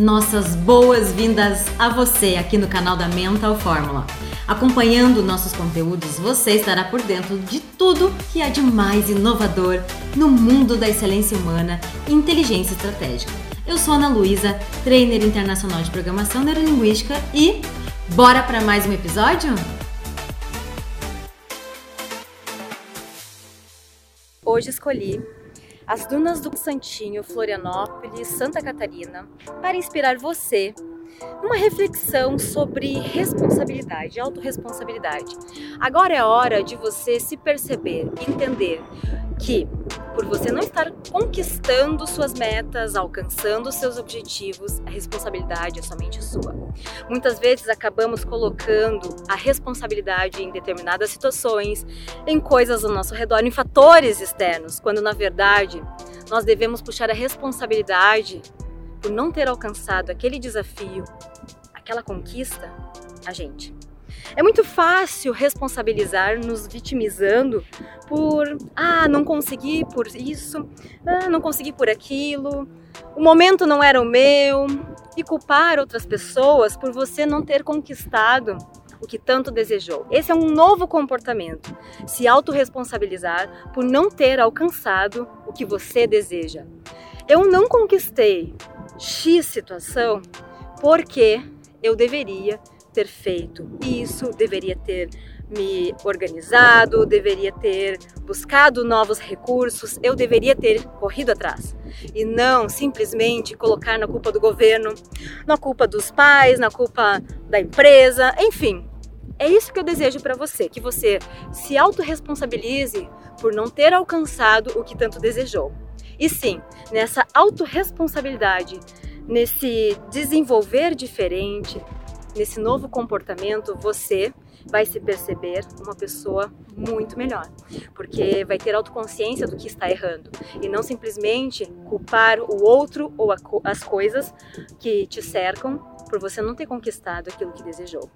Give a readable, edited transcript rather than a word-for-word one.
Nossas boas-vindas a você aqui no canal da Mental Fórmula. Acompanhando nossos conteúdos, você estará por dentro de tudo que há de mais inovador no mundo da excelência humana e inteligência estratégica. Eu sou Ana Luísa, trainer internacional de programação neurolinguística e bora para mais um episódio? Hoje escolhi as dunas do Santinho, Florianópolis, Santa Catarina, para inspirar você numa reflexão sobre responsabilidade, autorresponsabilidade. Agora é hora de você se perceber e entender que, por você não estar conquistando suas metas, alcançando seus objetivos, a responsabilidade é somente sua. Muitas vezes acabamos colocando a responsabilidade em determinadas situações, em coisas ao nosso redor, em fatores externos, quando na verdade nós devemos puxar a responsabilidade por não ter alcançado aquele desafio, aquela conquista, a gente. É muito fácil responsabilizar nos vitimizando por não consegui por isso, não consegui por aquilo, o momento não era o meu, e culpar outras pessoas por você não ter conquistado o que tanto desejou. Esse é um novo comportamento, se autorresponsabilizar por não ter alcançado o que você deseja. Eu não conquistei X situação porque eu deveria ter feito isso, deveria ter me organizado, deveria ter buscado novos recursos, eu deveria ter corrido atrás. E não simplesmente colocar na culpa do governo, na culpa dos pais, na culpa da empresa, enfim. É isso que eu desejo para você, que você se autorresponsabilize por não ter alcançado o que tanto desejou. E sim, nessa autorresponsabilidade, nesse desenvolver diferente, nesse novo comportamento, você vai se perceber uma pessoa muito melhor, porque vai ter autoconsciência do que está errando e não simplesmente culpar o outro ou as coisas que te cercam por você não ter conquistado aquilo que desejou.